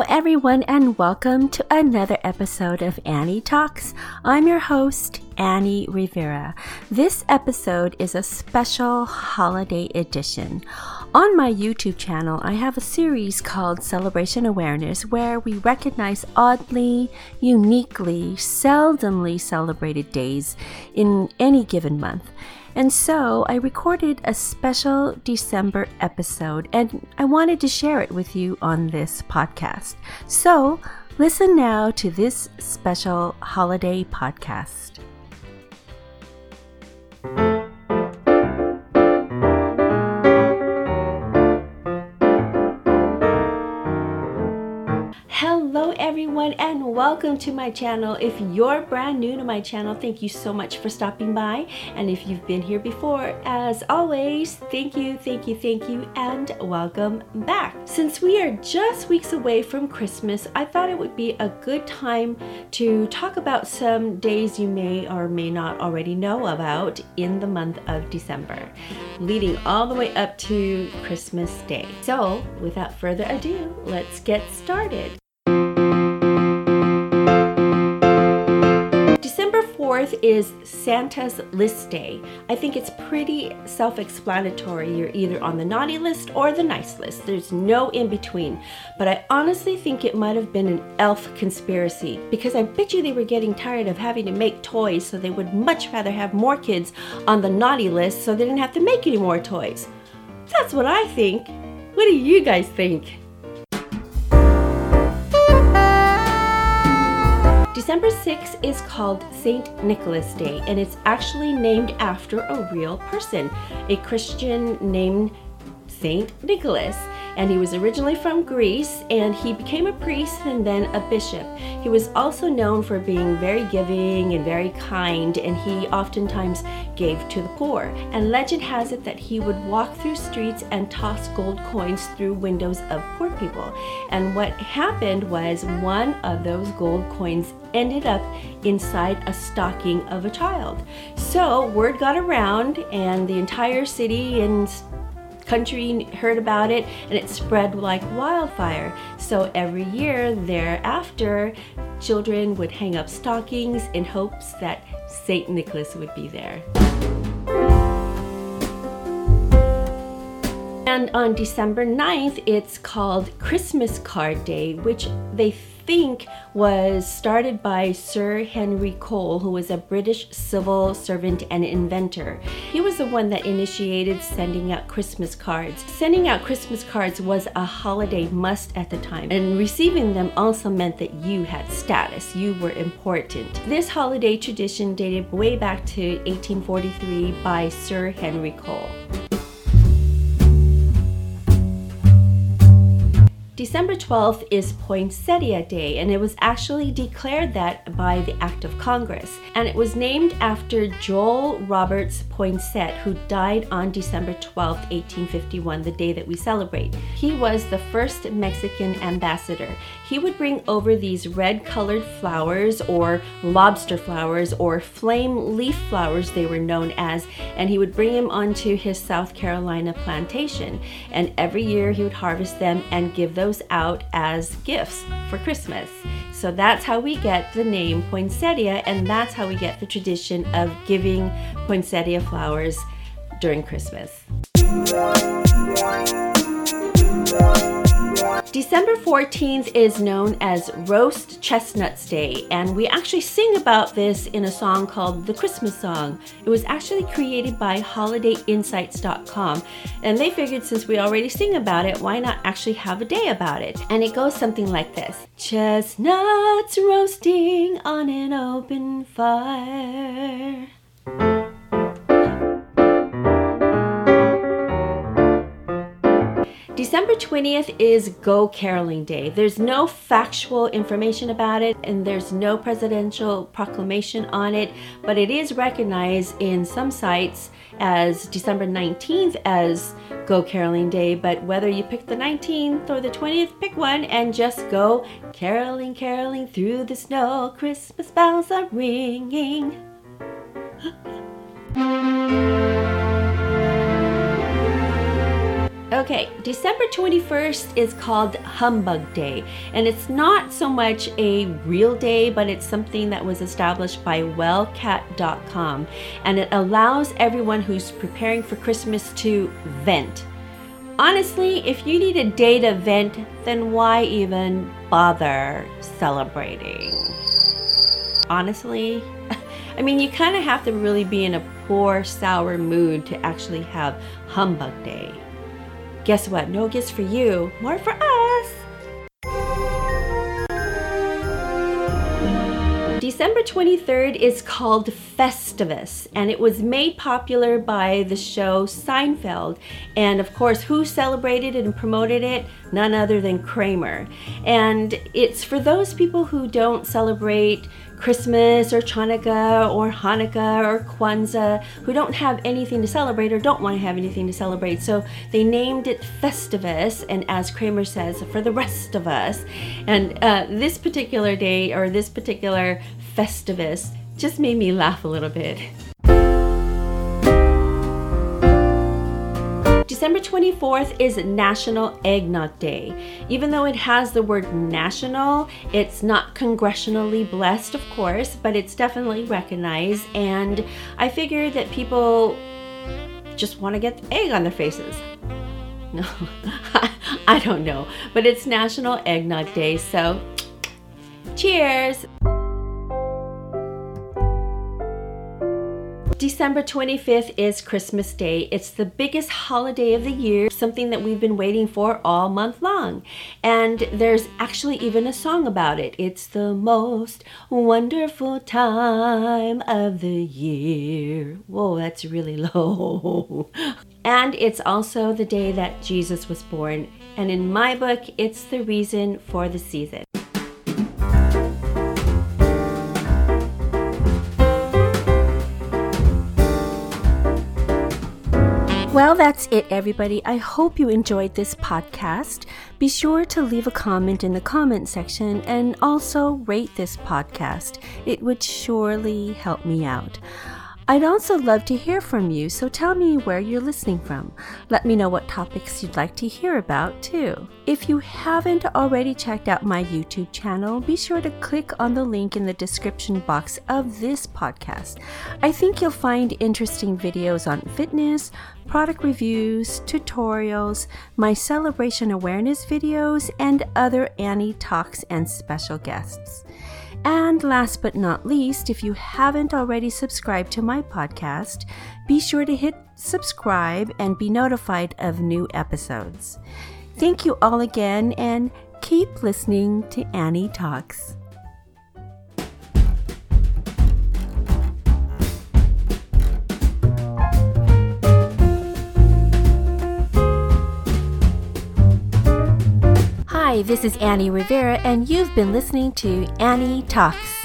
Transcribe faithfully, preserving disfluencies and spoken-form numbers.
Hello everyone and welcome to another episode of Annie Talks. I'm your host, Annie Rivera. This episode is a special holiday edition. On my YouTube channel, I have a series called Celebration Awareness where we recognize oddly, uniquely, seldomly celebrated days in any given month. And so I recorded a special December episode and I wanted to share it with you on this podcast. So listen now to this special holiday podcast. Hello everyone and welcome to my channel. If you're brand new to my channel, thank you so much for stopping by. And if you've been here before, as always, thank you, thank you, thank you, and welcome back. Since we are just weeks away from Christmas, I thought it would be a good time to talk about some days you may or may not already know about in the month of December, leading all the way up to Christmas Day. So without further ado, let's get started. Fourth is Santa's List Day. I think it's pretty self-explanatory. You're either on the naughty list or the nice list. There's no in between. But I honestly think it might have been an elf conspiracy because I bet you they were getting tired of having to make toys, so they would much rather have more kids on the naughty list so they didn't have to make any more toys. That's what I think. What do you guys think? December sixth is called Saint Nicholas Day, and it's actually named after a real person, a Christian named Saint Nicholas. And he was originally from Greece, and he became a priest and then a bishop. He was also known for being very giving and very kind, and he oftentimes gave to the poor. And legend has it that he would walk through streets and toss gold coins through windows of poor people. And what happened was one of those gold coins ended up inside a stocking of a child. So word got around, and the entire city and country heard about it, and it spread like wildfire. So every year thereafter, children would hang up stockings in hopes that Saint Nicholas would be there. And on December ninth, it's called Christmas Card Day, which they think was started by Sir Henry Cole, who was a British civil servant and inventor. He was the one that initiated sending out Christmas cards. Sending out Christmas cards was a holiday must at the time, and receiving them also meant that you had status, you were important. This holiday tradition dated way back to eighteen forty-three by Sir Henry Cole. December twelfth is Poinsettia Day, and it was actually declared that by the Act of Congress. And it was named after Joel Roberts Poinsett, who died on December twelfth, eighteen fifty-one, the day that we celebrate. He was the first Mexican ambassador. He would bring over these red-colored flowers, or lobster flowers, or flame leaf flowers they were known as, and he would bring them onto his South Carolina plantation. And every year he would harvest them and give those out as gifts for Christmas. So that's how we get the name poinsettia, and that's how we get the tradition of giving poinsettia flowers during Christmas. December fourteenth is known as Roast Chestnuts Day, and we actually sing about this in a song called The Christmas Song. It was actually created by holiday insights dot com, and they figured since we already sing about it, why not actually have a day about it? And it goes something like this. Chestnuts roasting on an open fire. December twentieth is Go Caroling Day. There's no factual information about it, and there's no presidential proclamation on it, but it is recognized in some sites as December nineteenth as Go Caroling Day, but whether you pick the nineteenth or the twentieth, pick one and just go caroling, caroling through the snow, Christmas bells are ringing. Okay, December twenty-first is called Humbug Day, and it's not so much a real day, but it's something that was established by well cat dot com, and it allows everyone who's preparing for Christmas to vent. Honestly, if you need a day to vent, then why even bother celebrating? Honestly, I mean, you kind of have to really be in a poor, sour mood to actually have Humbug Day. Guess what? No gifts for you, more for us! December twenty-third is called Festivus, and it was made popular by the show Seinfeld. And of course, who celebrated and promoted it? None other than Kramer. And it's for those people who don't celebrate Christmas or Chanukah or Hanukkah or Kwanzaa, who don't have anything to celebrate or don't want to have anything to celebrate. So they named it Festivus, and as Kramer says, for the rest of us. And uh, this particular day, or this particular Festivus, just made me laugh a little bit. December twenty-fourth is National Eggnog Day. Even though it has the word national, it's not congressionally blessed, of course, but it's definitely recognized, and I figured that people just want to get the egg on their faces. No, I don't know, but it's National Eggnog Day, so cheers! December twenty-fifth is Christmas Day. It's the biggest holiday of the year, something that we've been waiting for all month long. And there's actually even a song about it. It's the most wonderful time of the year. Whoa, that's really low. And it's also the day that Jesus was born. And in my book, it's the reason for the season. Well, that's it, everybody. I hope you enjoyed this podcast. Be sure to leave a comment in the comment section and also rate this podcast. It would surely help me out. I'd also love to hear from you, so tell me where you're listening from. Let me know what topics you'd like to hear about, too. If you haven't already checked out my YouTube channel, be sure to click on the link in the description box of this podcast. I think you'll find interesting videos on fitness, product reviews, tutorials, my Celebration Awareness videos, and other Annie Talks and special guests. And last but not least, if you haven't already subscribed to my podcast, be sure to hit subscribe and be notified of new episodes. Thank you all again, and keep listening to Annie Talks. Hi, this is Annie Rivera, and you've been listening to Annie Talks.